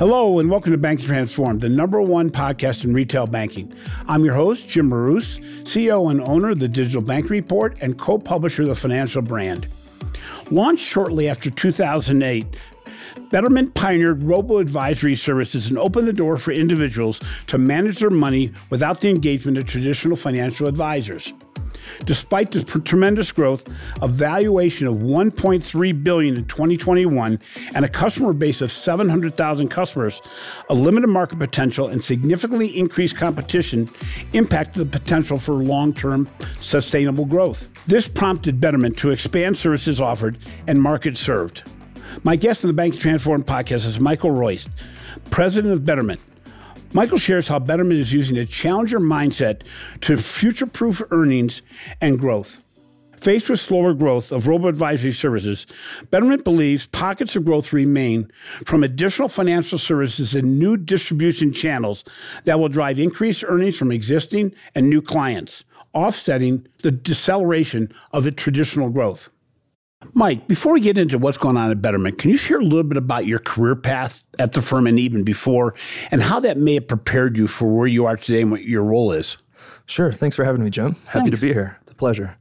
Hello, and welcome to Banking Transformed, the #1 podcast in retail banking. I'm your host, Jim Marous, CEO and owner of The Digital Banking Report and co-publisher of The Financial Brand. Launched shortly after 2008, Betterment pioneered robo-advisory services and opened the door for individuals to manage their money without the engagement of traditional financial advisors. Despite the tremendous growth, a valuation of $1.3 billion in 2021 and a customer base of 700,000 customers, a limited market potential, and significantly increased competition impacted the potential for long-term sustainable growth. This prompted Betterment to expand services offered and markets served. My guest on the Banking Transformed podcast is Michael Royce, president of Betterment. Michael shares how Betterment is using a challenger mindset to future-proof earnings and growth. Faced with slower growth of robo-advisory services, Betterment believes pockets of growth remain from additional financial services and new distribution channels that will drive increased earnings from existing and new clients, offsetting the deceleration of the traditional growth. Mike, before we get into what's going on at Betterment, can you share a little bit about your career path at the firm and even before, and how that may have prepared you for where you are today and what your role is? Sure. Thanks for having me, Jim. Happy to be here. It's a pleasure.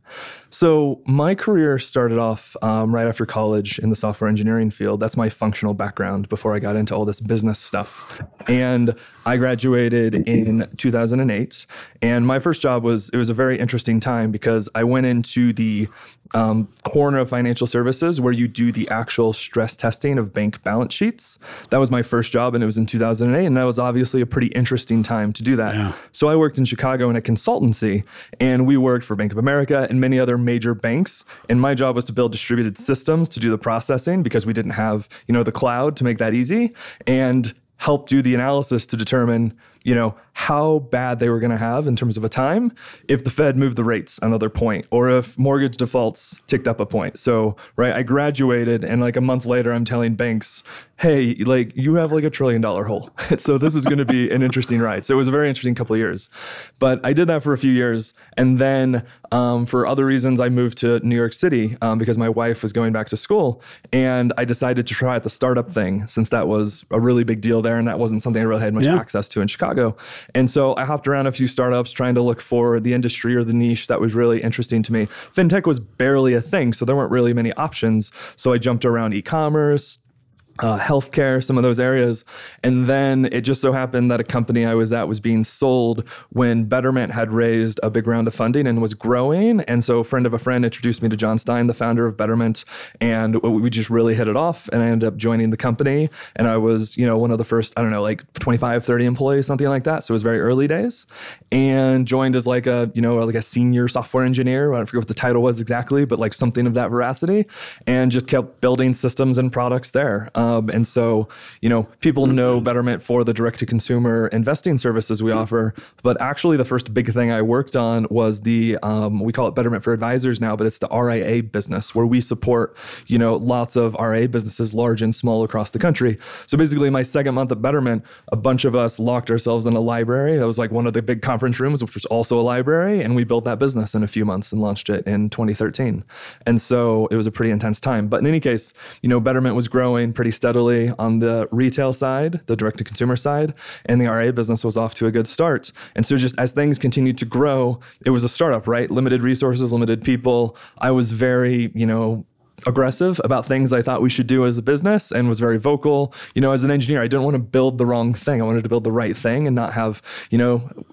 So my career started off right after college in the software engineering field. That's my functional background before I got into all this business stuff. And I graduated in 2008. And my first job was a very interesting time because I went into the corner of financial services where you do the actual stress testing of bank balance sheets. That was my first job, and it was in 2008. And that was obviously a pretty interesting time to do that. Yeah. So I worked in Chicago in a consultancy, and we worked for Bank of America and many other major banks. And my job was to build distributed systems to do the processing because we didn't have, the cloud to make that easy, and help do the analysis to determine, how bad they were going to have in terms of a time if the Fed moved the rates another point or if mortgage defaults ticked up a point. So, I graduated and a month later, I'm telling banks, hey, you have a $1 trillion hole. So this is going to be an interesting ride. So it was a very interesting couple of years, but I did that for a few years. And then for other reasons, I moved to New York City because my wife was going back to school, and I decided to try out the startup thing since that was a really big deal there. And that wasn't something I really had much access to in Chicago. And so I hopped around a few startups trying to look for the industry or the niche that was really interesting to me. Fintech was barely a thing, so there weren't really many options. So I jumped around e-commerce, healthcare, some of those areas. And then it just so happened that a company I was at was being sold when Betterment had raised a big round of funding and was growing. And so a friend of a friend introduced me to John Stein, the founder of Betterment, and we just really hit it off. And I ended up joining the company. And I was, one of the first, 25, 30 employees, something like that. So it was very early days, and joined as a senior software engineer. I forget what the title was exactly, but something of that veracity, and just kept building systems and products there. And so, people know Betterment for the direct-to-consumer investing services we offer. But actually, the first big thing I worked on was the, we call it Betterment for Advisors now, but it's the RIA business where we support, lots of RIA businesses, large and small, across the country. So basically, my second month at Betterment, a bunch of us locked ourselves in a library. That was one of the big conference rooms, which was also a library. And we built that business in a few months and launched it in 2013. And so it was a pretty intense time. But in any case, Betterment was growing pretty steadily on the retail side, the direct-to-consumer side, and the RIA business was off to a good start. And so just as things continued to grow, it was a startup, right? Limited resources, limited people. I was very, aggressive about things I thought we should do as a business, and was very vocal. As an engineer, I didn't want to build the wrong thing. I wanted to build the right thing and not have,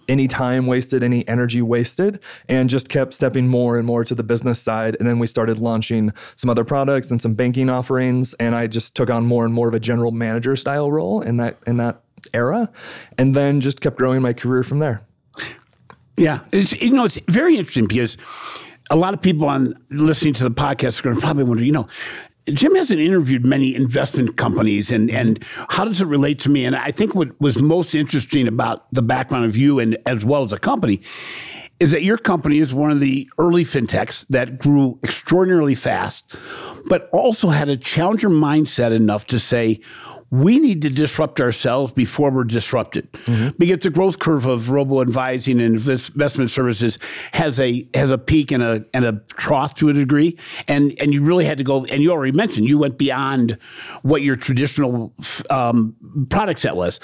any time wasted, any energy wasted, and just kept stepping more and more to the business side. And then we started launching some other products and some banking offerings. And I just took on more and more of a general manager style role in that era, and then just kept growing my career from there. Yeah. It's very interesting because a lot of people on listening to the podcast are going to probably wonder, Jim hasn't interviewed many investment companies, and how does it relate to me? And I think what was most interesting about the background of you and as well as the company is that your company is one of the early fintechs that grew extraordinarily fast, but also had a challenger mindset enough to say, we need to disrupt ourselves before we're disrupted. Mm-hmm. Because the growth curve of robo-advising and investment services has a peak and a trough to a degree. And you really had to go, and you already mentioned, you went beyond what your traditional product set was.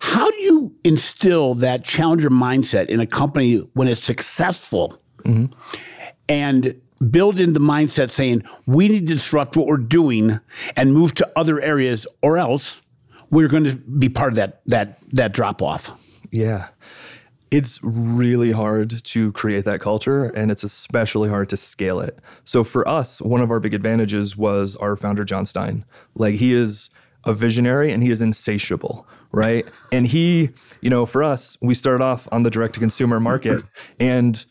How do you instill that challenger mindset in a company when it's successful mm-hmm. and build in the mindset saying, we need to disrupt what we're doing and move to other areas or else we're going to be part of that drop off? Yeah. It's really hard to create that culture, and it's especially hard to scale it. So for us, one of our big advantages was our founder, John Stein. Like, he is a visionary and he is insatiable, right? And he, for us, we started off on the direct-to-consumer market, and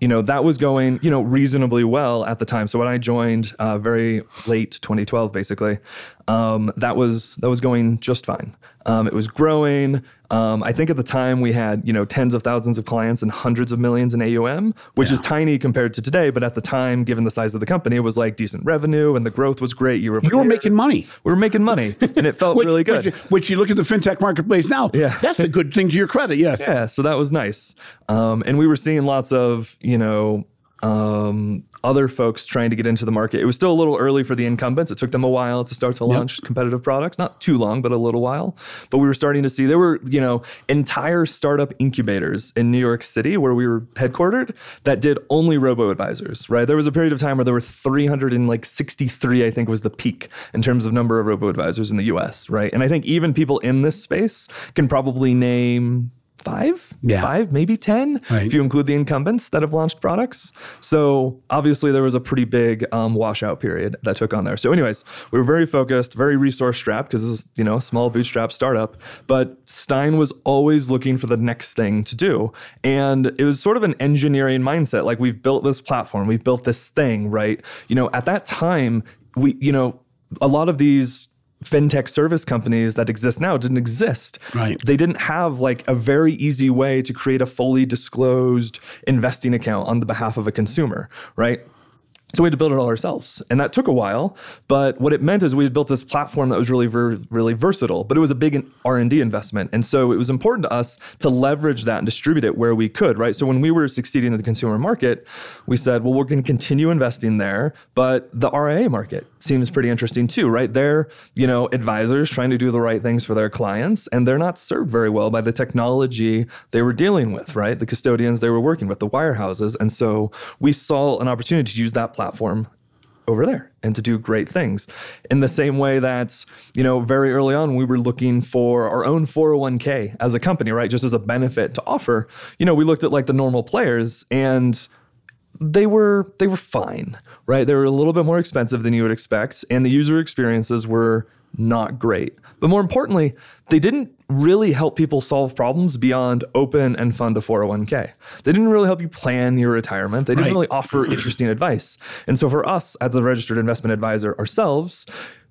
that was going, reasonably well at the time. So when I joined very late 2012, basically, that was going just fine. It was growing. I think at the time we had, tens of thousands of clients and hundreds of millions in AUM, which is tiny compared to today. But at the time, given the size of the company, it was like decent revenue and the growth was great. You were making money. We were making money and it felt really good. Which you look at the fintech marketplace now, that's a good thing to your credit, yes. Yeah, so that was nice. And we were seeing lots of, other folks trying to get into the market. It was still a little early for the incumbents. It took them a while to start to launch competitive products. Not too long, but a little while. But we were starting to see there were, entire startup incubators in New York City where we were headquartered that did only robo-advisors, right? There was a period of time where there were 363, I think was the peak in terms of number of robo-advisors in the US, right? And I think even people in this space can probably name five, maybe 10, right, if you include the incumbents that have launched products. So obviously there was a pretty big washout period that took on there. So anyways, we were very focused, very resource-strapped, because this is, a small bootstrap startup. But Stein was always looking for the next thing to do. And it was sort of an engineering mindset. Like, we've built this platform, we've built this thing, right? At that time, we, a lot of these fintech service companies that exist now didn't exist. Right. They didn't have a very easy way to create a fully disclosed investing account on the behalf of a consumer, right? So we had to build it all ourselves. And that took a while. But what it meant is we had built this platform that was really, really versatile, but it was a big R&D investment. And so it was important to us to leverage that and distribute it where we could, right? So when we were succeeding in the consumer market, we said, well, we're going to continue investing there. But the RIA market seems pretty interesting too, right? They're, advisors trying to do the right things for their clients, and they're not served very well by the technology they were dealing with, right? The custodians they were working with, the wirehouses. And so we saw an opportunity to use that platform over there and to do great things. In the same way that, very early on, we were looking for our own 401k as a company, right? Just as a benefit to offer. We looked at the normal players, and they were fine, right? They were a little bit more expensive than you would expect, and the user experiences were not great. But more importantly, they didn't really help people solve problems beyond open and fund a 401k. They didn't really help you plan your retirement. They didn't really offer interesting advice. And so for us, as a registered investment advisor ourselves,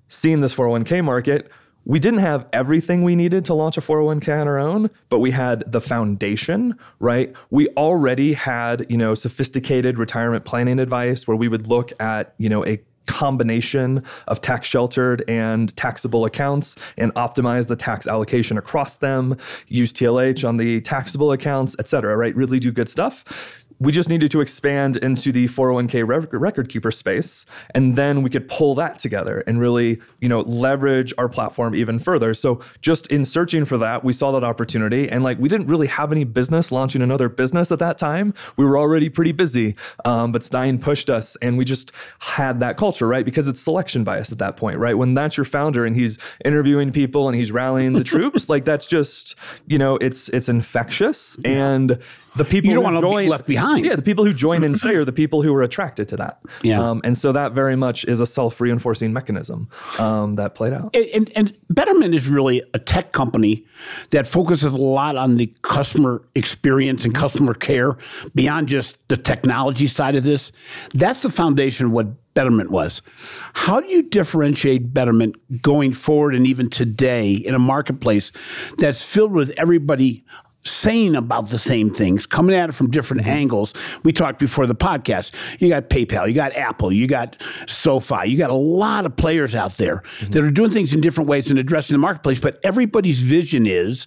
seeing this 401k market, we didn't have everything we needed to launch a 401k on our own, but we had the foundation, right? We already had, sophisticated retirement planning advice where we would look at, a combination of tax sheltered and taxable accounts and optimize the tax allocation across them, use TLH on the taxable accounts, et cetera, right? Really do good stuff. We just needed to expand into the 401k record keeper space, and then we could pull that together and really, leverage our platform even further. So just in searching for that, we saw that opportunity, and we didn't really have any business launching another business at that time. We were already pretty busy, but Stein pushed us, and we just had that culture, right? Because it's selection bias at that point, right? When that's your founder and he's interviewing people and he's rallying the troops, that's just, it's infectious, and the people who don't want to be left behind. Yeah, the people who join and stay are the people who are attracted to that. Yeah. And so that very much is a self-reinforcing mechanism that played out. And Betterment is really a tech company that focuses a lot on the customer experience and customer care beyond just the technology side of this. That's the foundation of what Betterment was. How do you differentiate Betterment going forward and even today in a marketplace that's filled with everybody saying about the same things, coming at it from different angles. We talked before the podcast. You got PayPal, you got Apple, you got SoFi, you got a lot of players out there that are doing things in different ways and addressing the marketplace. But everybody's vision is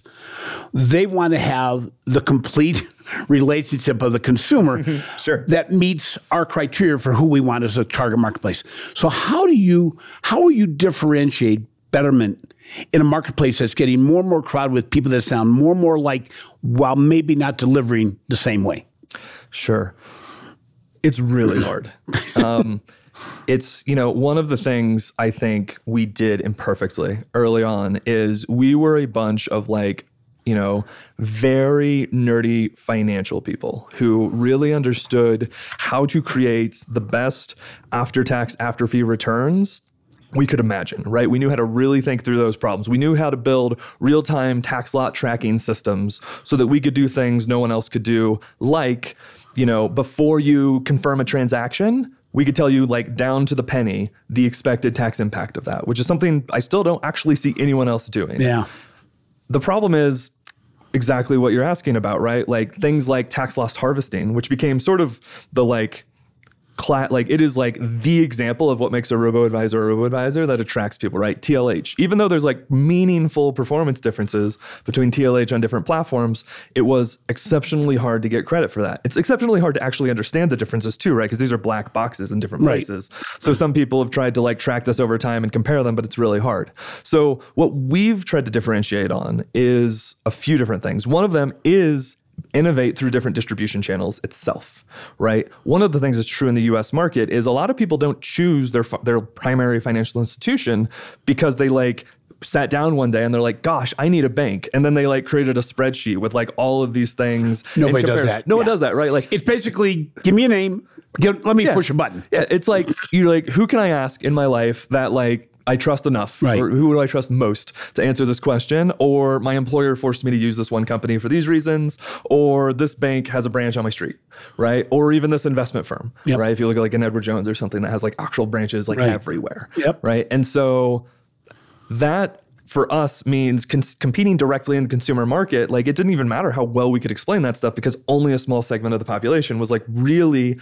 they want to have the complete relationship of the consumer that meets our criteria for who we want as a target marketplace. So how will you differentiate Betterment in a marketplace that's getting more and more crowded with people that sound more and more like, while maybe not delivering the same way? Sure. It's really hard. It's, you know, one of the things I think we did imperfectly early on is we were a bunch of like, you know, very nerdy financial people who really understood how to create the best after-tax, after-fee returns we could imagine, right? We knew how to really think through those problems. We knew how to build real-time tax lot tracking systems so that we could do things no one else could do, like, you know, before you confirm a transaction, we could tell you, like, down to the penny, the expected tax impact of that, which is something I still don't actually see anyone else doing. Yeah. The problem is exactly what you're asking about, right? Like things like tax loss harvesting, which became sort of the it is like the example of what makes a robo-advisor that attracts people, right? TLH. Even though there's like meaningful performance differences between TLH on different platforms, it was exceptionally hard to get credit for that. It's exceptionally hard to actually understand the differences too, right? Because these are black boxes in different places. So some people have tried to like track this over time and compare them, but it's really hard. So what we've tried to differentiate on is a few different things. One of them is innovate through different distribution channels itself, right? One of the things that's true in the U.S. market is a lot of people don't choose their primary financial institution because they like sat down one day and they're like, gosh, I need a bank. And then they like created a spreadsheet with like all of these things. Nobody does that. No one does that, right? Like it's basically, give me a name, let me push a button. Yeah, it's like, you're like, who can I ask in my life that like I trust enough, or who do I trust most to answer this question? Or my employer forced me to use this one company for these reasons, or this bank has a branch on my street, right? Or even this investment firm, right? If you look at like an Edward Jones or something that has like actual branches like everywhere, right? And so that for us means competing directly in the consumer market. Like it didn't even matter how well we could explain that stuff because only a small segment of the population was like really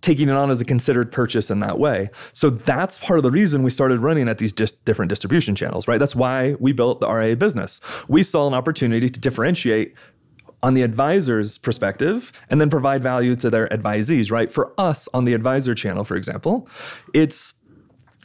taking it on as a considered purchase in that way. So that's part of the reason we started running at these different distribution channels, right? That's why we built the RIA business. We saw an opportunity to differentiate on the advisor's perspective and then provide value to their advisees, right? For us on the advisor channel, for example, it's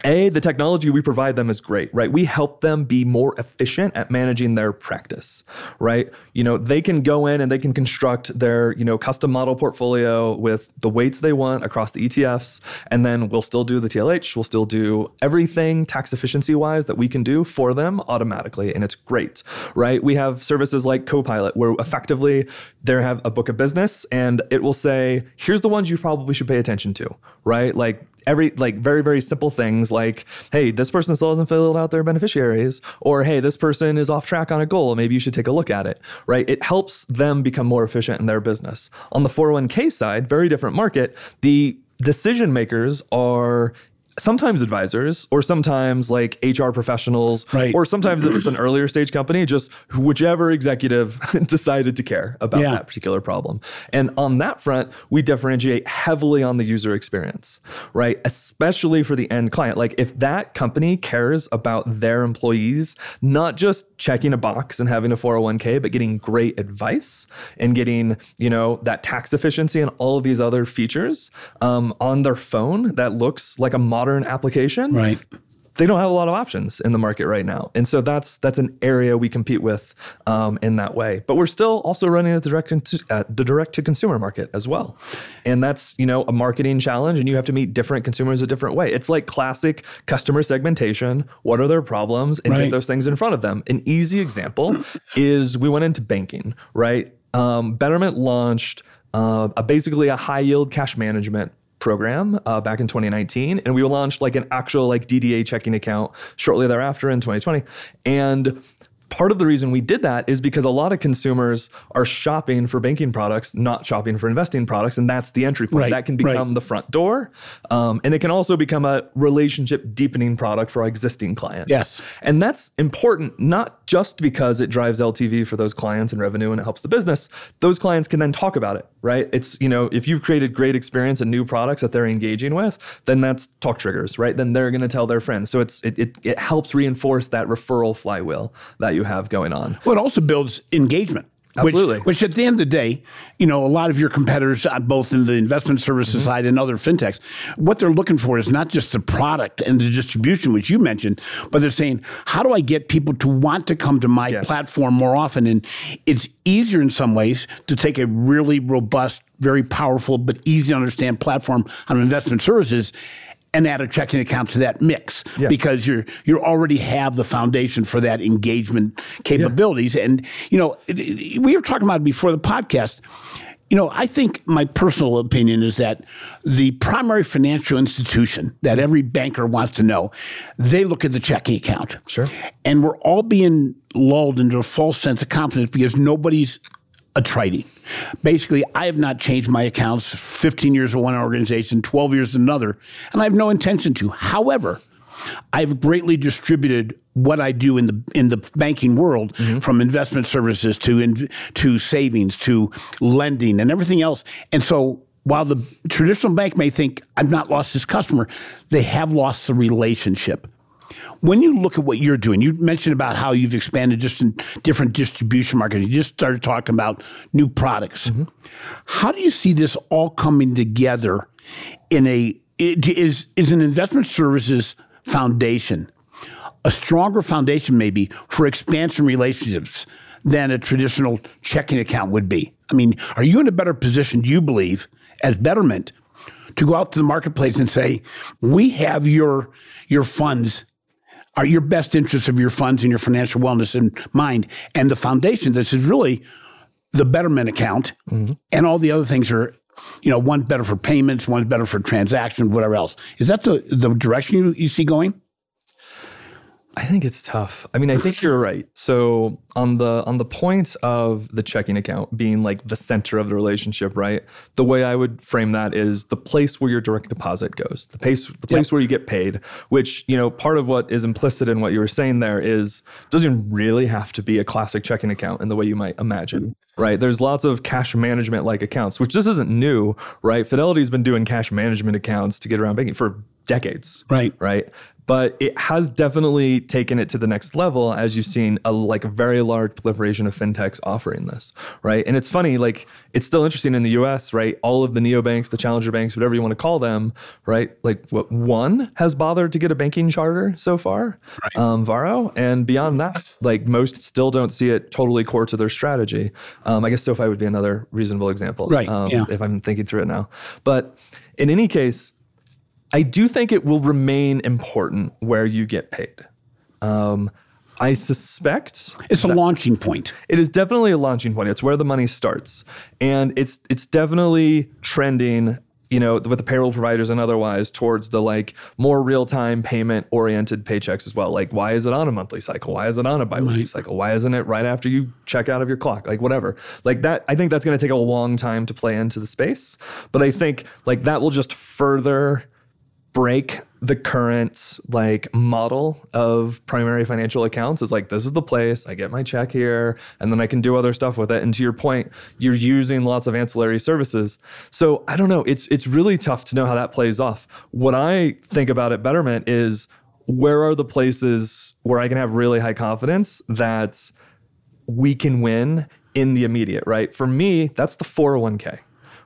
the technology we provide them is great, right? We help them be more efficient at managing their practice, right? You know, they can go in and they can construct their, you know, custom model portfolio with the weights they want across the ETFs. And then we'll still do the TLH. We'll still do everything tax efficiency wise that we can do for them automatically. And it's great, right? We have services like Copilot where effectively they have a book of business and it will say, here's the ones you probably should pay attention to, right? Like very, very simple things like, hey, this person still hasn't filled out their beneficiaries, or hey, this person is off track on a goal. Maybe you should take a look at it, right? It helps them become more efficient in their business. On the 401k side, very different market. The decision makers are sometimes advisors or sometimes like HR professionals, or sometimes if it's an earlier stage company, just whichever executive decided to care about that particular problem. And on that front, we differentiate heavily on the user experience, right? Especially for the end client. Like if that company cares about their employees, not just checking a box and having a 401k, but getting great advice and getting, you know, that tax efficiency and all of these other features on their phone that looks like a modern application, right? They don't have a lot of options in the market right now. And so that's an area we compete with in that way. But we're still also running at the direct-to-consumer market as well. And that's, you know, a marketing challenge and you have to meet different consumers a different way. It's like classic customer segmentation. What are their problems? And get those things in front of them. An easy example is we went into banking, right? Betterment launched basically a high-yield cash management program back in 2019. And we launched like an actual like DDA checking account shortly thereafter in 2020. And part of the reason we did that is because a lot of consumers are shopping for banking products, not shopping for investing products. And that's the entry point. Right, that can become the front door. And it can also become a relationship deepening product for our existing clients. Yes. And that's important, not just because it drives LTV for those clients and revenue and it helps the business. Those clients can then talk about it, right? It's, you know, if you've created great experience and new products that they're engaging with, then that's talk triggers, right? Then they're going to tell their friends. So it helps reinforce that referral flywheel that you have going on. Well, it also builds engagement. Absolutely. Which at the end of the day, you know, a lot of your competitors, both in the investment services side and other fintechs, what they're looking for is not just the product and the distribution, which you mentioned, but they're saying, how do I get people to want to come to my platform more often? And it's easier in some ways to take a really robust, very powerful, but easy to understand platform on investment services and add a checking account to that mix because you already have the foundation for that engagement capabilities. Yeah. And, you know, we were talking about it before the podcast. You know, I think my personal opinion is that the primary financial institution that every banker wants to know, they look at the checking account. Sure. And we're all being lulled into a false sense of confidence because nobody's a tradie. Basically, I have not changed my accounts 15 years of one organization, 12 years of another, and I have no intention to. However, I've greatly distributed what I do in the banking world, from investment services to savings to lending and everything else. And so while the traditional bank may think I've not lost this customer, they have lost the relationship. When you look at what you're doing, you mentioned about how you've expanded just in different distribution markets. You just started talking about new products. How do you see this all coming together in a – is an investment services foundation a stronger foundation maybe for expansion relationships than a traditional checking account would be? I mean, are you in a better position, do you believe, as Betterment to go out to the marketplace and say, we have your funds – are your best interests of your funds and your financial wellness in mind. And the foundation, this is really the Betterment account. And all the other things are, you know, one's better for payments, one's better for transactions, whatever else. Is that the direction you see going? I think it's tough. I mean, I think you're right. So on the point of the checking account being like the center of the relationship, right? The way I would frame that is the place where your direct deposit goes, the place where you get paid, which, you know, part of what is implicit in what you were saying there is it doesn't really have to be a classic checking account in the way you might imagine. Right. There's lots of cash management like accounts, which this isn't new, right? Fidelity's been doing cash management accounts to get around banking for decades. Right. But it has definitely taken it to the next level as you've seen a very large proliferation of fintechs offering this, right? And it's funny, like it's still interesting in the US, right? All of the neobanks, the challenger banks, whatever you want to call them, right? Like what one has bothered to get a banking charter so far, Varo. And beyond that, like most still don't see it totally core to their strategy. I guess SoFi would be another reasonable example, right? If I'm thinking through it now. But in any case, I do think it will remain important where you get paid. I suspect it's a launching point. It is definitely a launching point. It's where the money starts, and it's definitely trending, you know, with the payroll providers and otherwise towards the like more real-time payment oriented paychecks as well. Like, why is it on a monthly cycle? Why is it on a bi-weekly cycle? Why isn't it right after you check out of your clock? Like whatever, like that, I think that's going to take a long time to play into the space, but I think like that will just further break the current like model of primary financial accounts is like, this is the place I get my check here and then I can do other stuff with it. And to your point, you're using lots of ancillary services. So I don't know, it's really tough to know how that plays off. What I think about at Betterment is where are the places where I can have really high confidence that we can win in the immediate, right? For me, that's the 401k,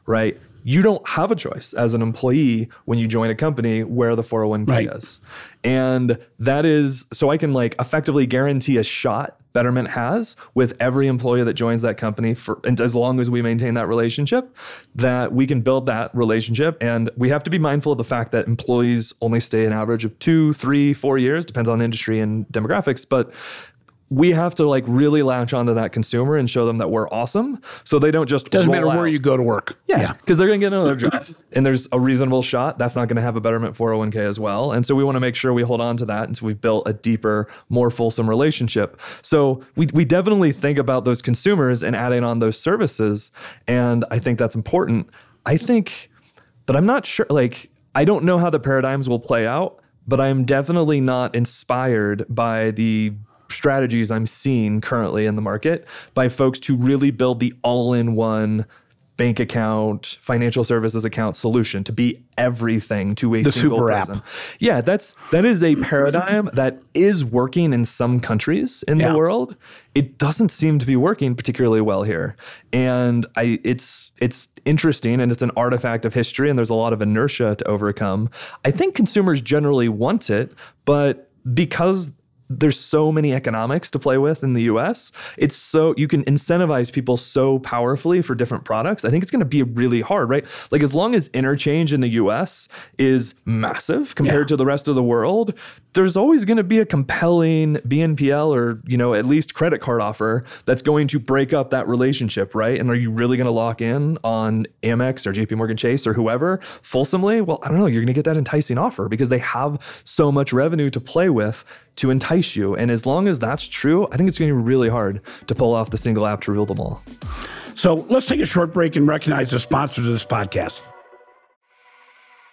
right? You don't have a choice as an employee when you join a company where the 401k is. And that is, so I can like effectively guarantee a shot Betterment has with every employee that joins that company for, and as long as we maintain that relationship, that we can build that relationship. And we have to be mindful of the fact that employees only stay an average of 2, 3, 4 years, depends on industry and demographics, but we have to like really latch onto that consumer and show them that we're awesome. So they don't just doesn't matter out. Where you go to work. Yeah. Because they're going to get another job and there's a reasonable shot that's not going to have a Betterment 401k as well. And so we want to make sure we hold on to that. And so we've built a deeper, more fulsome relationship. So we definitely think about those consumers and adding on those services. And I think that's important. I think, but I'm not sure, like, I don't know how the paradigms will play out, but I'm definitely not inspired by the strategies I'm seeing currently in the market by folks to really build the all-in-one bank account, financial services account solution to be everything to a single person. Yeah, that is a paradigm that is working in some countries in the world. It doesn't seem to be working particularly well here. And it's interesting and it's an artifact of history and there's a lot of inertia to overcome. I think consumers generally want it, but because there's so many economics to play with in the US. It's so you can incentivize people so powerfully for different products. I think it's going to be really hard, right? Like as long as interchange in the US is massive compared to the rest of the world, there's always going to be a compelling BNPL or, you know, at least credit card offer that's going to break up that relationship, right? And are you really going to lock in on Amex or JP Morgan Chase or whoever fulsomely? Well, I don't know. You're going to get that enticing offer because they have so much revenue to play with to entice you. And as long as that's true, I think it's going to be really hard to pull off the single app to reveal them all. So let's take a short break and recognize the sponsors of this podcast.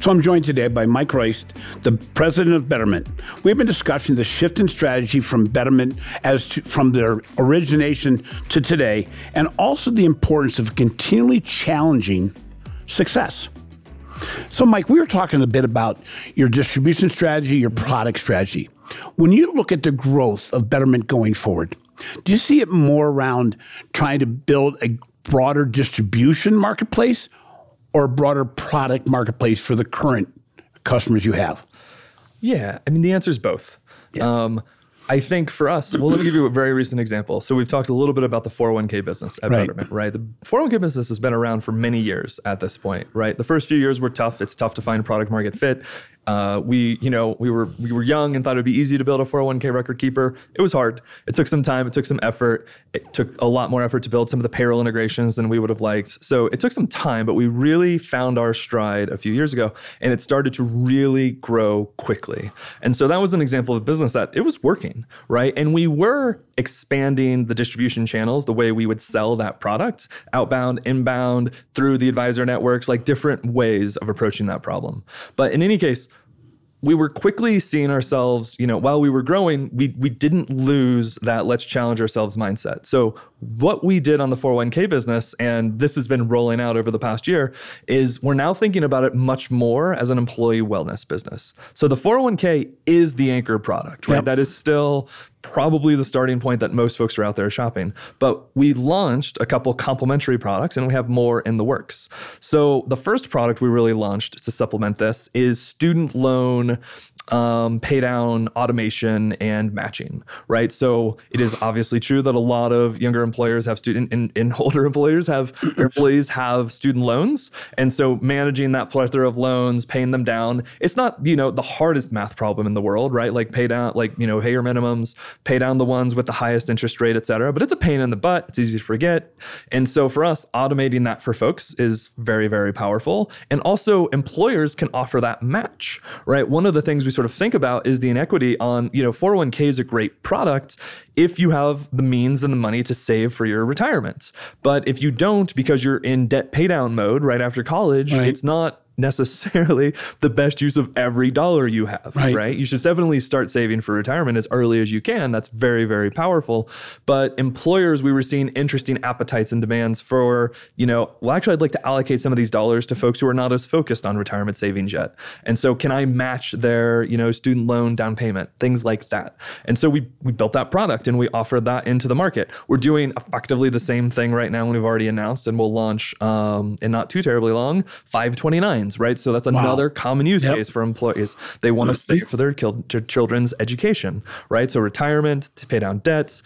So I'm joined today by Mike Royce, the president of Betterment. We've been discussing the shift in strategy from Betterment from their origination to today, and also the importance of continually challenging success. So, Mike, we were talking a bit about your distribution strategy, your product strategy. When you look at the growth of Betterment going forward, do you see it more around trying to build a broader distribution marketplace or a broader product marketplace for the current customers you have? Yeah, I mean, the answer is both. Yeah. I think for us, well, let me give you a very recent example. So we've talked a little bit about the 401k business at Betterment, right? The 401k business has been around for many years at this point, right? The first few years were tough. It's tough to find product market fit. We were young and thought it'd be easy to build a 401k record keeper. It was hard. It took some time. It took some effort. It took a lot more effort to build some of the payroll integrations than we would have liked. So it took some time, but we really found our stride a few years ago and it started to really grow quickly. And so that was an example of a business that it was working, right? And we were expanding the distribution channels, the way we would sell that product, outbound, inbound, through the advisor networks, like different ways of approaching that problem. But in any case, we were quickly seeing ourselves, you know, while we were growing, we didn't lose that let's challenge ourselves mindset. So what we did on the 401k business, and this has been rolling out over the past year, is we're now thinking about it much more as an employee wellness business. So the 401k is the anchor product, right? Yep. That is still probably the starting point that most folks are out there shopping. But we launched a couple complementary products and we have more in the works. So the first product we really launched to supplement this is student loan pay down automation and matching, right? So it is obviously true that a lot of younger employers have student and older employers have employees have student loans. And so managing that plethora of loans, paying them down, it's not, you know, the hardest math problem in the world, right? Like pay down, like, you know, pay your minimums, pay down the ones with the highest interest rate, et cetera. But it's a pain in the butt. It's easy to forget. And so for us, automating that for folks is very, very powerful. And also employers can offer that match, right? One of the things we sort of think about is the inequity on, you know, 401k is a great product if you have the means and the money to save for your retirement. But if you don't, because you're in debt pay down mode right after college, it's not necessarily the best use of every dollar you have, right? You should definitely start saving for retirement as early as you can. That's very, very powerful. But employers, we were seeing interesting appetites and demands for, you know, well, actually, I'd like to allocate some of these dollars to folks who are not as focused on retirement savings yet. And so can I match their, you know, student loan down payment, things like that. And so we built that product and we offered that into the market. We're doing effectively the same thing right now, and we've already announced and we'll launch in not too terribly long, 529s, right? So that's another common use case for employees. They want to save for their children's education, right? So retirement, to pay down debts.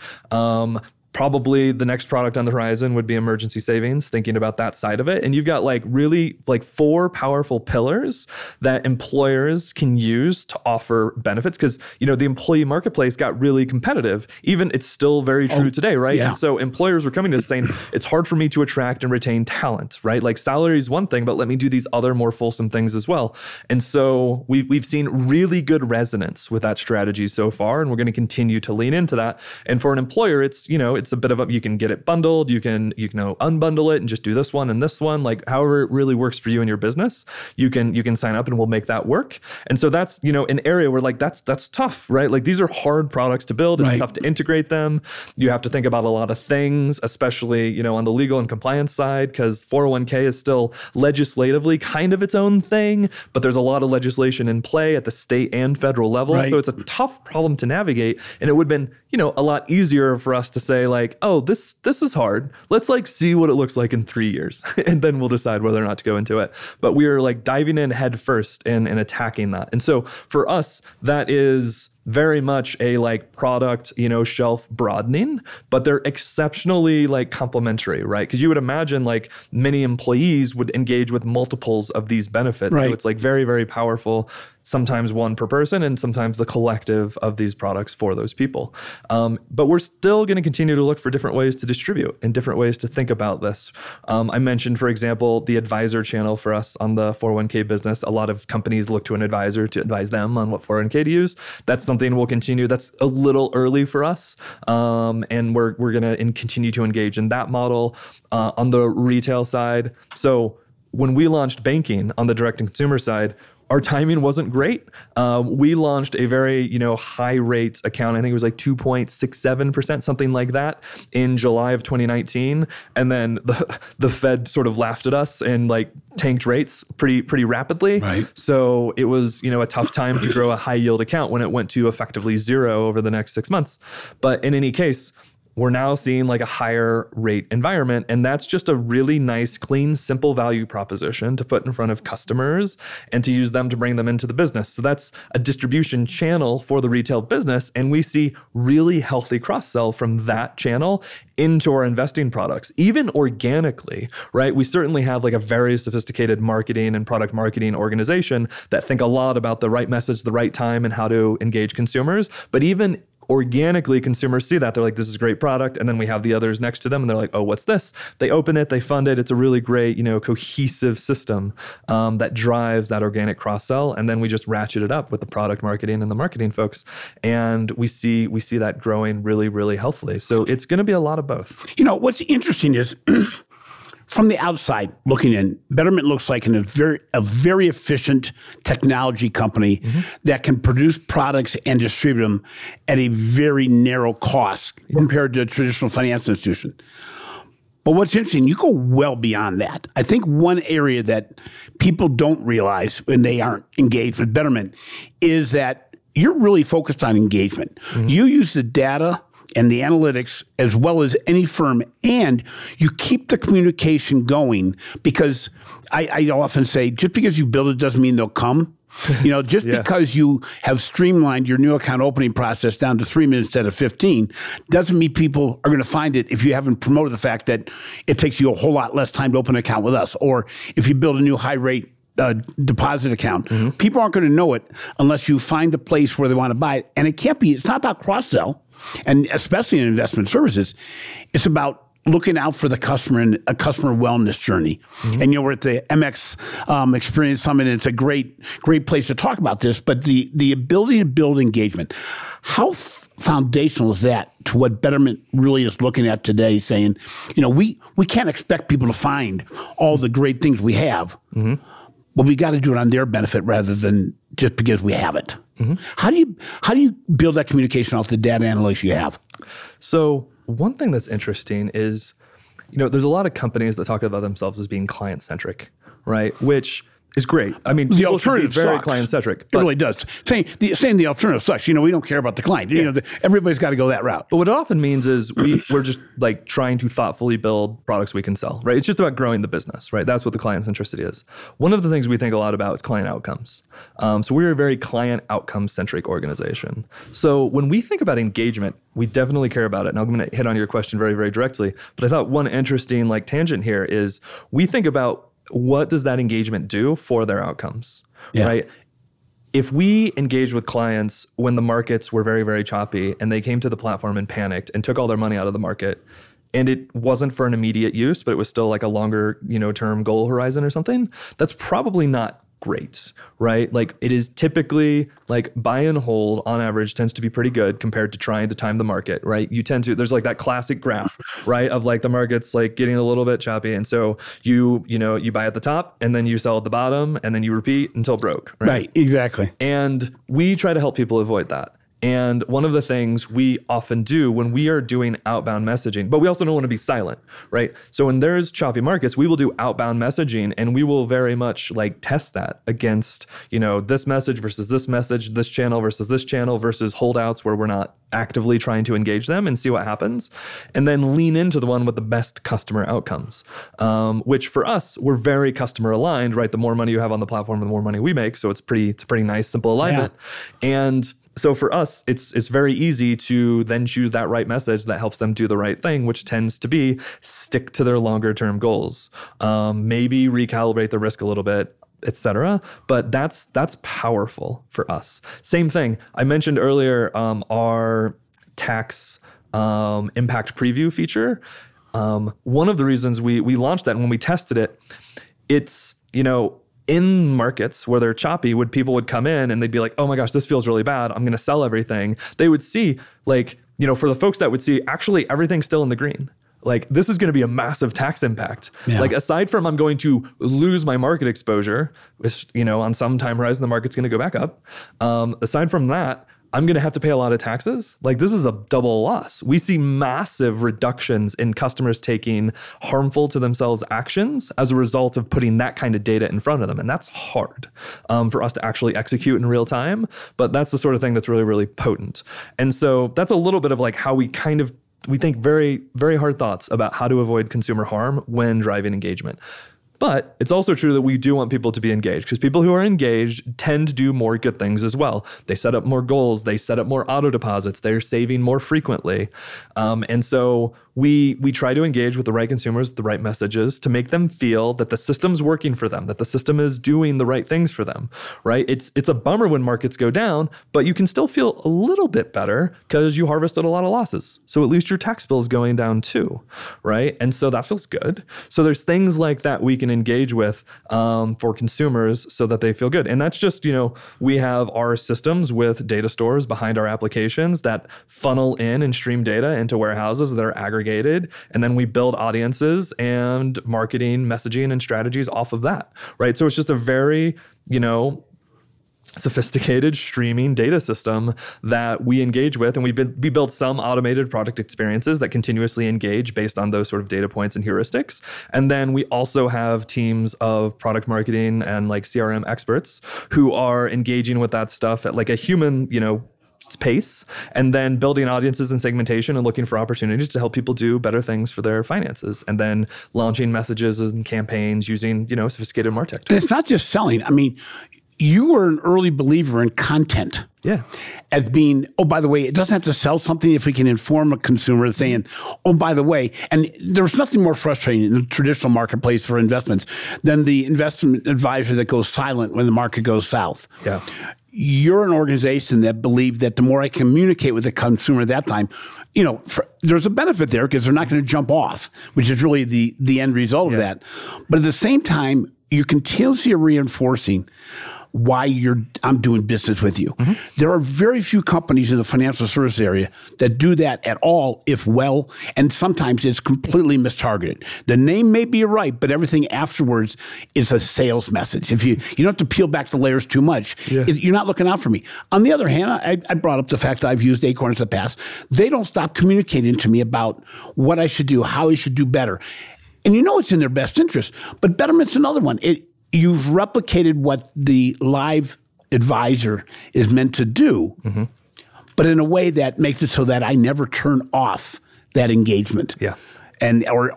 Probably the next product on the horizon would be emergency savings, thinking about that side of it. And you've got really four powerful pillars that employers can use to offer benefits. Because, you know, the employee marketplace got really competitive. Even it's still very true today, right? Yeah. And so employers were coming to us saying, it's hard for me to attract and retain talent, right? Like salary is one thing, but let me do these other more fulsome things as well. And so we've seen really good resonance with that strategy so far. And we're going to continue to lean into that. And for an employer, it's, you know, it's a bit of a, you can get it bundled, you can unbundle it and just do this one and this one, like however it really works for you and your business, you can sign up and we'll make that work. And so that's, you know, an area where like that's tough, right? Like these are hard products to build. It's tough to integrate them. You have to think about a lot of things, especially, you know, on the legal and compliance side, because 401k is still legislatively kind of its own thing, but there's a lot of legislation in play at the state and federal level. Right. So it's a tough problem to navigate. And it would have been, you know, a lot easier for us to say, like, oh, this is hard. Let's like see what it looks like in 3 years and then we'll decide whether or not to go into it. But we are like diving in head first and attacking that. And so for us, that is very much a like product, you know, shelf broadening, but they're exceptionally like complementary, right? Because you would imagine like many employees would engage with multiples of these benefits. Right. So it's like very, very powerful, sometimes one per person and sometimes the collective of these products for those people. But we're still going to continue to look for different ways to distribute and different ways to think about this. I mentioned, for example, the advisor channel for us on the 401k business. A lot of companies look to an advisor to advise them on what 401k to use. That's something we'll continue. That's a little early for us. And we're going to continue to engage in that model on the retail side. So when we launched banking on the direct to consumer side, our timing wasn't great. We launched a very, you know, high rate account. I think it was like 2.67%, something like that in July of 2019. And then the Fed sort of laughed at us and like tanked rates pretty rapidly. Right. So it was, you know, a tough time to grow a high yield account when it went to effectively zero over the next 6 months. But in any case, we're now seeing like a higher rate environment. And that's just a really nice, clean, simple value proposition to put in front of customers and to use them to bring them into the business. So that's a distribution channel for the retail business. And we see really healthy cross-sell from that channel into our investing products, even organically, right? We certainly have like a very sophisticated marketing and product marketing organization that think a lot about the right message, the right time, and how to engage consumers. But even organically, consumers see that. They're like, this is a great product. And then we have the others next to them. And they're like, oh, what's this? They open it. They fund it. It's a really great, you know, cohesive system that drives that organic cross-sell. And then we just ratchet it up with the product marketing and the marketing folks. And we see that growing really, really healthily. So it's going to be a lot of both. You know, what's interesting is from the outside looking in, Betterment looks like a very efficient technology company that can produce products and distribute them at a very narrow cost compared to a traditional financial institution. But what's interesting, you go well beyond that. I think one area that people don't realize when they aren't engaged with Betterment is that you're really focused on engagement. You use the data and the analytics as well as any firm, and you keep the communication going, because I often say, just because you build it doesn't mean they'll come. You know, just because you have streamlined your new account opening process down to 3 minutes instead of 15 doesn't mean people are going to find it if you haven't promoted the fact that it takes you a whole lot less time to open an account with us, or if you build a new high rate deposit account. People aren't going to know it unless you find the place where they want to buy it. And it can't be, it's not about cross-sell, and especially in investment services, it's about looking out for the customer and a customer wellness journey. And, you know, we're at the MX Experience Summit, and it's a great, great place to talk about this, but the ability to build engagement, how foundational is that to what Betterment really is looking at today, saying, you know, we can't expect people to find all the great things we have, But we got to do it on their benefit rather than just because we have it. Mm-hmm. How do you build that communication off the data analytics you have? So one thing that's interesting is, you know, there's a lot of companies that talk about themselves as being client-centric, right? Which is great. I mean, the alternative is very client-centric. It really does. Saying the alternative sucks. You know, we don't care about the client. Yeah. You know, everybody's got to go that route. But what it often means is we're just like trying to thoughtfully build products we can sell, right? It's just about growing the business, right? That's what the client centricity is. One of the things we think a lot about is client outcomes. So we're a very client outcome-centric organization. So when we think about engagement, we definitely care about it. And I'm going to hit on your question very, very directly. But I thought one interesting like tangent here is we think about what does that engagement do for their outcomes, yeah, right? If we engage with clients when the markets were very, very choppy and they came to the platform and panicked and took all their money out of the market, and it wasn't for an immediate use, but it was still like a longer, you know, term goal horizon or something, that's probably not great, right? Like it is typically like buy and hold on average tends to be pretty good compared to trying to time the market, right? You tend to, there's like that classic graph, right? Of like the market's like getting a little bit choppy. And so you buy at the top and then you sell at the bottom and then you repeat until broke, right? Right, exactly. And we try to help people avoid that. And one of the things we often do when we are doing outbound messaging, but we also don't want to be silent, right? So when there's choppy markets, we will do outbound messaging and we will very much like test that against, you know, this message versus this message, this channel versus holdouts where we're not actively trying to engage them and see what happens. And then lean into the one with the best customer outcomes, which for us, we're very customer aligned, right? The more money you have on the platform, the more money we make. So it's pretty nice, simple alignment. Yeah. And so for us, it's very easy to then choose that right message that helps them do the right thing, which tends to be stick to their longer term goals, maybe recalibrate the risk a little bit, et cetera. But that's powerful for us. Same thing. I mentioned earlier our tax impact preview feature. One of the reasons we launched that and when we tested it, it's, you know, in markets where they're choppy, people would come in and they'd be like, oh my gosh, this feels really bad. I'm going to sell everything. They would see like, you know, for the folks that would see actually everything's still in the green. Like this is going to be a massive tax impact. Yeah. Like aside from I'm going to lose my market exposure, which, you know, on some time horizon, the market's going to go back up. Aside from that, I'm going to have to pay a lot of taxes. Like this is a double loss. We see massive reductions in customers taking harmful to themselves actions as a result of putting that kind of data in front of them. And that's hard for us to actually execute in real time. But that's the sort of thing that's really, really potent. And so that's a little bit of like how we think very, very hard thoughts about how to avoid consumer harm when driving engagement. But it's also true that we do want people to be engaged because people who are engaged tend to do more good things as well. They set up more goals. They set up more auto deposits. They're saving more frequently. And so we try to engage with the right consumers, the right messages to make them feel that the system's working for them, that the system is doing the right things for them, right? It's a bummer when markets go down, but you can still feel a little bit better because you harvested a lot of losses. So at least your tax bill is going down too, right? And so that feels good. So there's things like that we can engage with for consumers so that they feel good. And that's just, you know, we have our systems with data stores behind our applications that funnel in and stream data into warehouses that are aggregated. And then we build audiences and marketing, messaging, and strategies off of that, right? So it's just a very, you know, sophisticated streaming data system that we engage with. And we build some automated product experiences that continuously engage based on those sort of data points and heuristics. And then we also have teams of product marketing and like CRM experts who are engaging with that stuff at like a human, you know, pace, and then building audiences and segmentation and looking for opportunities to help people do better things for their finances, and then launching messages and campaigns using, you know, sophisticated MarTech tools. And it's not just selling. I mean, you were an early believer in content. Yeah. As being, oh, by the way, it doesn't have to sell something if we can inform a consumer saying, oh, by the way. And there's nothing more frustrating in the traditional marketplace for investments than the investment advisor that goes silent when the market goes south. Yeah. You're an organization that believed that the more I communicate with the consumer at that time, you know, there's a benefit there because they're not going to jump off, which is really the end result of that. But at the same time, you continuously reinforcing why I'm doing business with you. Mm-hmm. There are very few companies in the financial service area that do that at all, if well, and sometimes it's completely mistargeted. The name may be right, but everything afterwards is a sales message. If you don't have to peel back the layers too much. Yeah. You're not looking out for me. On the other hand, I brought up the fact that I've used Acorns in the past. They don't stop communicating to me about what I should do, how I should do better. And you know it's in their best interest, but Betterment's another one. You've replicated what the live advisor is meant to do, mm-hmm. but in a way that makes it so that I never turn off that engagement, yeah. and or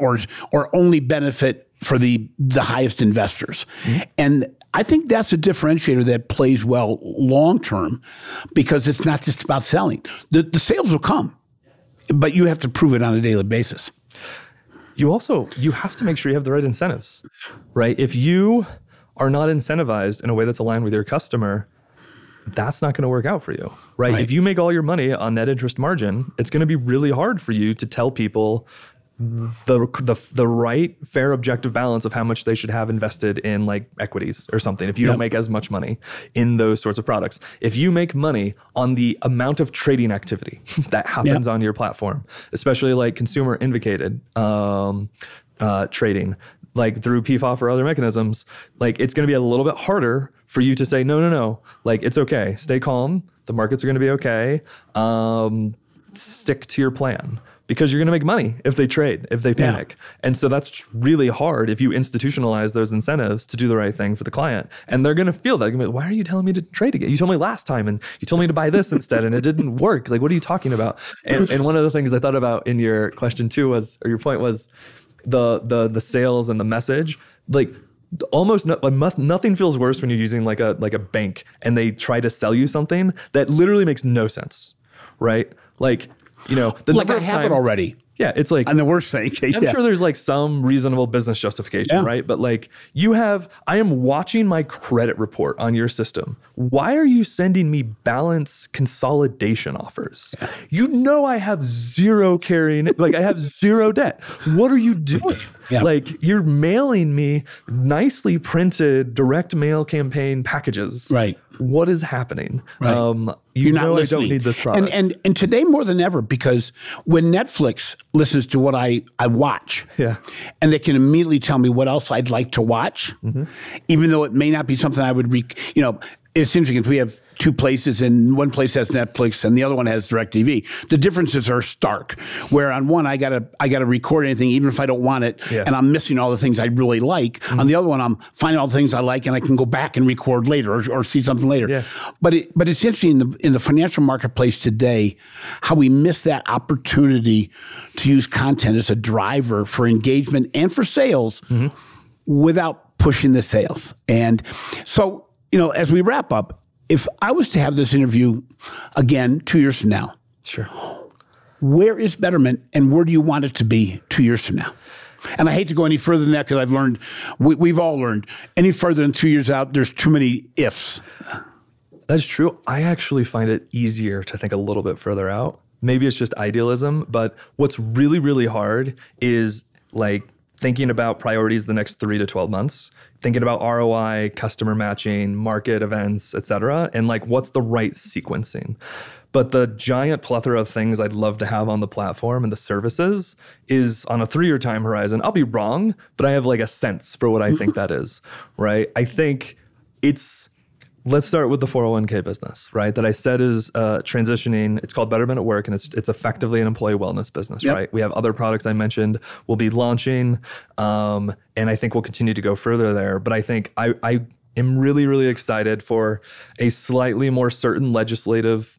only benefit for the highest investors. Mm-hmm. And I think that's a differentiator that plays well long term, because it's not just about selling. The sales will come, but you have to prove it on a daily basis. You have to make sure you have the right incentives, right? If you are not incentivized in a way that's aligned with your customer, that's not going to work out for you, right? If you make all your money on net interest margin, it's going to be really hard for you to tell people the right, fair, objective balance of how much they should have invested in like equities or something if you don't make as much money in those sorts of products. If you make money on the amount of trading activity that happens on your platform, especially like consumer indicated trading, like through PFOF or other mechanisms, like it's going to be a little bit harder for you to say, no, like it's okay, stay calm, the markets are going to be okay, stick to your plan. Because you're going to make money if they trade, if they panic. Yeah. And so that's really hard if you institutionalize those incentives to do the right thing for the client. And they're going to feel that. They're going to be like, why are you telling me to trade again? You told me last time and you told me to buy this instead and it didn't work. Like, what are you talking about? And one of the things I thought about in your question too was, or your point was the sales and the message. Like almost nothing feels worse when you're using like a bank and they try to sell you something that literally makes no sense, right? Like, you know, the like I have times, it already. Yeah, it's like I'm the worst thing. I'm sure there's like some reasonable business justification, right? But like I am watching my credit report on your system. Why are you sending me balance consolidation offers? Yeah. You know, I have zero carrying, like I have zero debt. What are you doing? Yeah. Like you're mailing me nicely printed direct mail campaign packages. Right. What is happening? Right. You know I don't need this product. And today more than ever, because when Netflix listens to what I watch, and they can immediately tell me what else I'd like to watch, mm-hmm. even though it may not be something I would, it's interesting if we have two places and one place has Netflix and the other one has DirecTV. The differences are stark, where on one, I gotta record anything even if I don't want it and I'm missing all the things I really like. Mm-hmm. On the other one, I'm finding all the things I like and I can go back and record later or see something later. Yeah. But it's interesting in the financial marketplace today, how we miss that opportunity to use content as a driver for engagement and for sales mm-hmm. without pushing the sales. And so, as we wrap up, if I was to have this interview again 2 years from now, sure. where is Betterment and where do you want it to be 2 years from now? And I hate to go any further than that because I've learned, we've all learned, any further than 2 years out, there's too many ifs. That's true. I actually find it easier to think a little bit further out. Maybe it's just idealism, but what's really, really hard is like thinking about priorities the next 3 to 12 months. Thinking about ROI, customer matching, market events, et cetera, and like what's the right sequencing. But the giant plethora of things I'd love to have on the platform and the services is on a 3-year time horizon. I'll be wrong, but I have like a sense for what I think that is, right? I think let's start with the 401k business, right? That I said is transitioning. It's called Betterment at Work, and it's effectively an employee wellness business, right? We have other products I mentioned we'll be launching, and I think we'll continue to go further there. But I think I am really, really excited for a slightly more certain legislative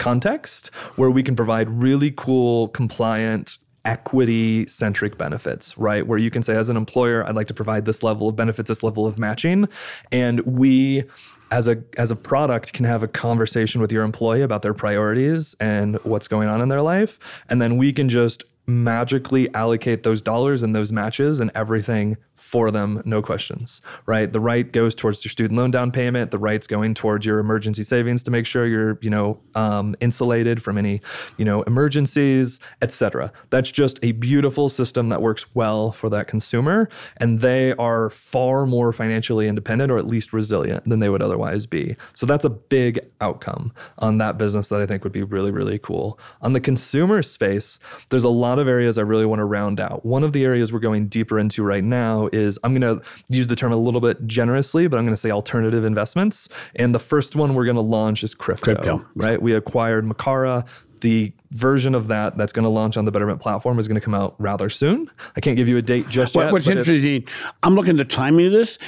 context where we can provide really cool, compliant, equity-centric benefits, right? Where you can say, as an employer, I'd like to provide this level of benefits, this level of matching, and we as a product can have a conversation with your employee about their priorities and what's going on in their life. And then we can just magically allocate those dollars and those matches and everything for them, no questions, right? The right goes towards your student loan down payment. The right's going towards your emergency savings to make sure you're, insulated from any, emergencies, et cetera. That's just a beautiful system that works well for that consumer. And they are far more financially independent, or at least resilient, than they would otherwise be. So that's a big outcome on that business that I think would be really, really cool. On the consumer space, there's a lot of areas I really want to round out. One of the areas we're going deeper into right now is, I'm going to use the term a little bit generously, but I'm going to say alternative investments. And the first one we're going to launch is crypto. Right? We acquired Makara. The version of that that's going to launch on the Betterment platform is going to come out rather soon. I can't give you a date just yet. What's interesting, I'm looking at the timing of this,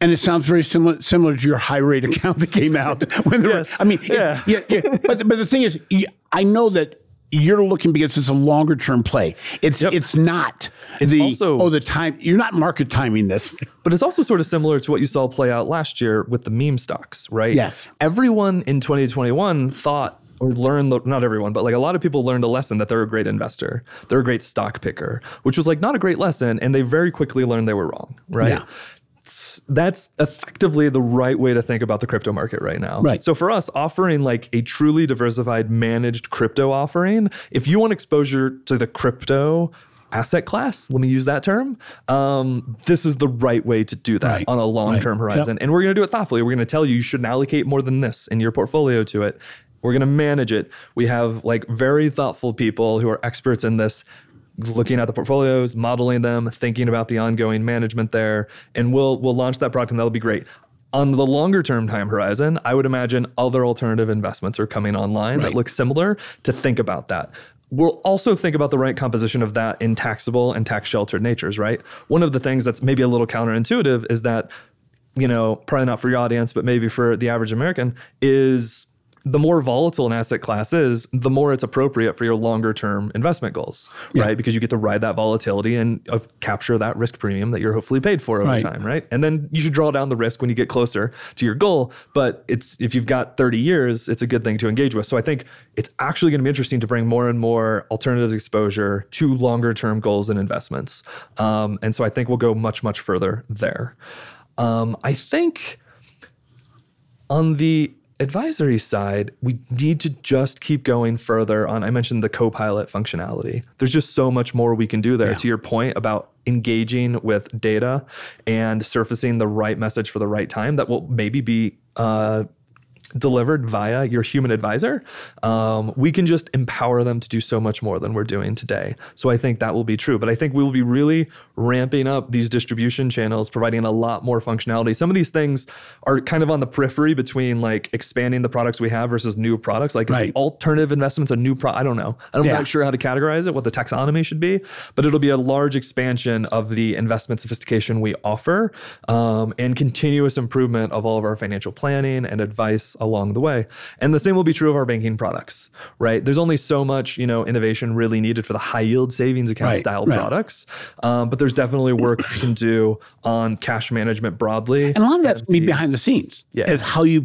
and it sounds very similar to your high rate account that came out. But the thing is, I know that you're looking because it's a longer term play. It's also the time. You're not market timing this. But it's also sort of similar to what you saw play out last year with the meme stocks, right? Yes. Everyone in 2021 thought, or learned, not everyone, but like a lot of people learned a lesson that they're a great investor. They're a great stock picker, which was like not a great lesson. And they very quickly learned they were wrong, right? Yeah. That's effectively the right way to think about the crypto market right now. Right. So for us, offering like a truly diversified managed crypto offering, if you want exposure to the crypto asset class, let me use that term, this is the right way to do that on a long-term horizon. Yep. And we're going to do it thoughtfully. We're going to tell you shouldn't allocate more than this in your portfolio to it. We're going to manage it. We have like very thoughtful people who are experts in this, looking at the portfolios, modeling them, thinking about the ongoing management there, and we'll launch that product, and that'll be great. On the longer term time horizon, I would imagine other alternative investments are coming online that look similar to think about that. We'll also think about the right composition of that in taxable and tax sheltered natures, right? One of the things that's maybe a little counterintuitive is that, probably not for your audience, but maybe for the average American, is the more volatile an asset class is, the more it's appropriate for your longer term investment goals, right? Because you get to ride that volatility and capture that risk premium that you're hopefully paid for over time, right? And then you should draw down the risk when you get closer to your goal. But if you've got 30 years, it's a good thing to engage with. So I think it's actually going to be interesting to bring more and more alternative exposure to longer term goals and investments. And so I think we'll go much, much further there. I think on the advisory side, we need to just keep going further on. I mentioned the co-pilot functionality. There's just so much more we can do there. Yeah. To your point about engaging with data and surfacing the right message for the right time that will maybe be delivered via your human advisor, we can just empower them to do so much more than we're doing today. So I think that will be true. But I think we will be really ramping up these distribution channels, providing a lot more functionality. Some of these things are kind of on the periphery between like expanding the products we have versus new products. Like is alternative investments a new product? I don't know. I'm not sure how to categorize it, what the taxonomy should be, but it'll be a large expansion of the investment sophistication we offer, and continuous improvement of all of our financial planning and advice along the way. And the same will be true of our banking products, right? There's only so much, innovation really needed for the high yield savings account style products. But there's definitely work you can do on cash management broadly. And a lot of that's behind the scenes is how you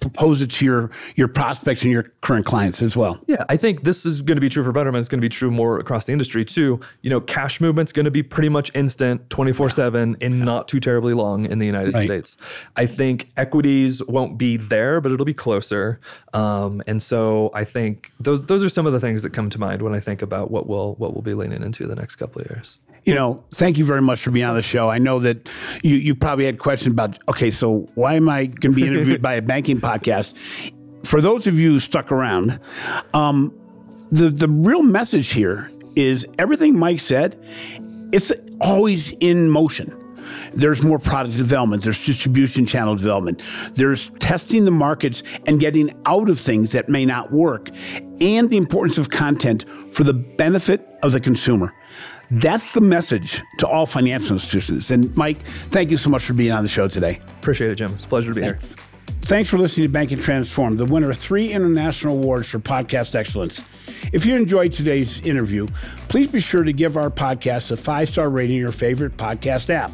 propose it to your prospects and your current clients as well. Yeah, I think this is going to be true for Betterment. It's going to be true more across the industry too. Cash movement's going to be pretty much instant, 24/7, and not too terribly long in the United States. I think equities won't be there, but it'll be closer. And so I think those are some of the things that come to mind when I think about what we'll be leaning into the next couple of years. Thank you very much for being on the show. I know that you probably had questions about, okay, so why am I going to be interviewed by a banking podcast? For those of you who stuck around, the real message here is everything Mike said, it's always in motion. There's more product development. There's distribution channel development. There's testing the markets and getting out of things that may not work, and the importance of content for the benefit of the consumer. That's the message to all financial institutions. And Mike, thank you so much for being on the show today. Appreciate it, Jim. It's a pleasure to be here. Thanks for listening to Banking Transform, the winner of 3 international awards for podcast excellence. If you enjoyed today's interview, please be sure to give our podcast a 5-star rating in your favorite podcast app.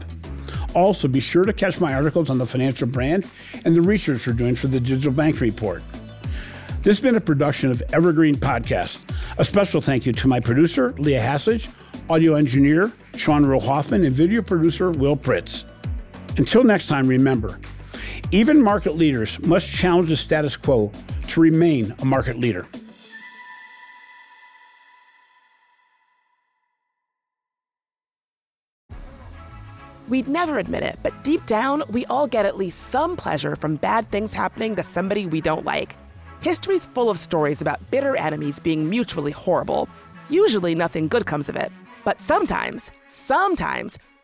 Also, be sure to catch my articles on the financial brand and the research we're doing for the Digital Banking Report. This has been a production of Evergreen Podcast. A special thank you to my producer, Leah Hassage, audio engineer, Sean Roe Hoffman, and video producer, Will Pritz. Until next time, remember, even market leaders must challenge the status quo to remain a market leader. We'd never admit it, but deep down, we all get at least some pleasure from bad things happening to somebody we don't like. History's full of stories about bitter enemies being mutually horrible. Usually nothing good comes of it. But sometimes,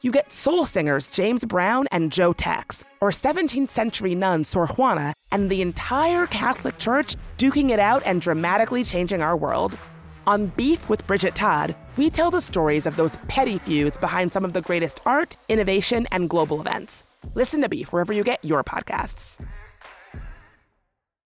you get soul singers James Brown and Joe Tex, or 17th century nun Sor Juana, and the entire Catholic Church duking it out and dramatically changing our world. On Beef with Bridget Todd, we tell the stories of those petty feuds behind some of the greatest art, innovation, and global events. Listen to Beef wherever you get your podcasts.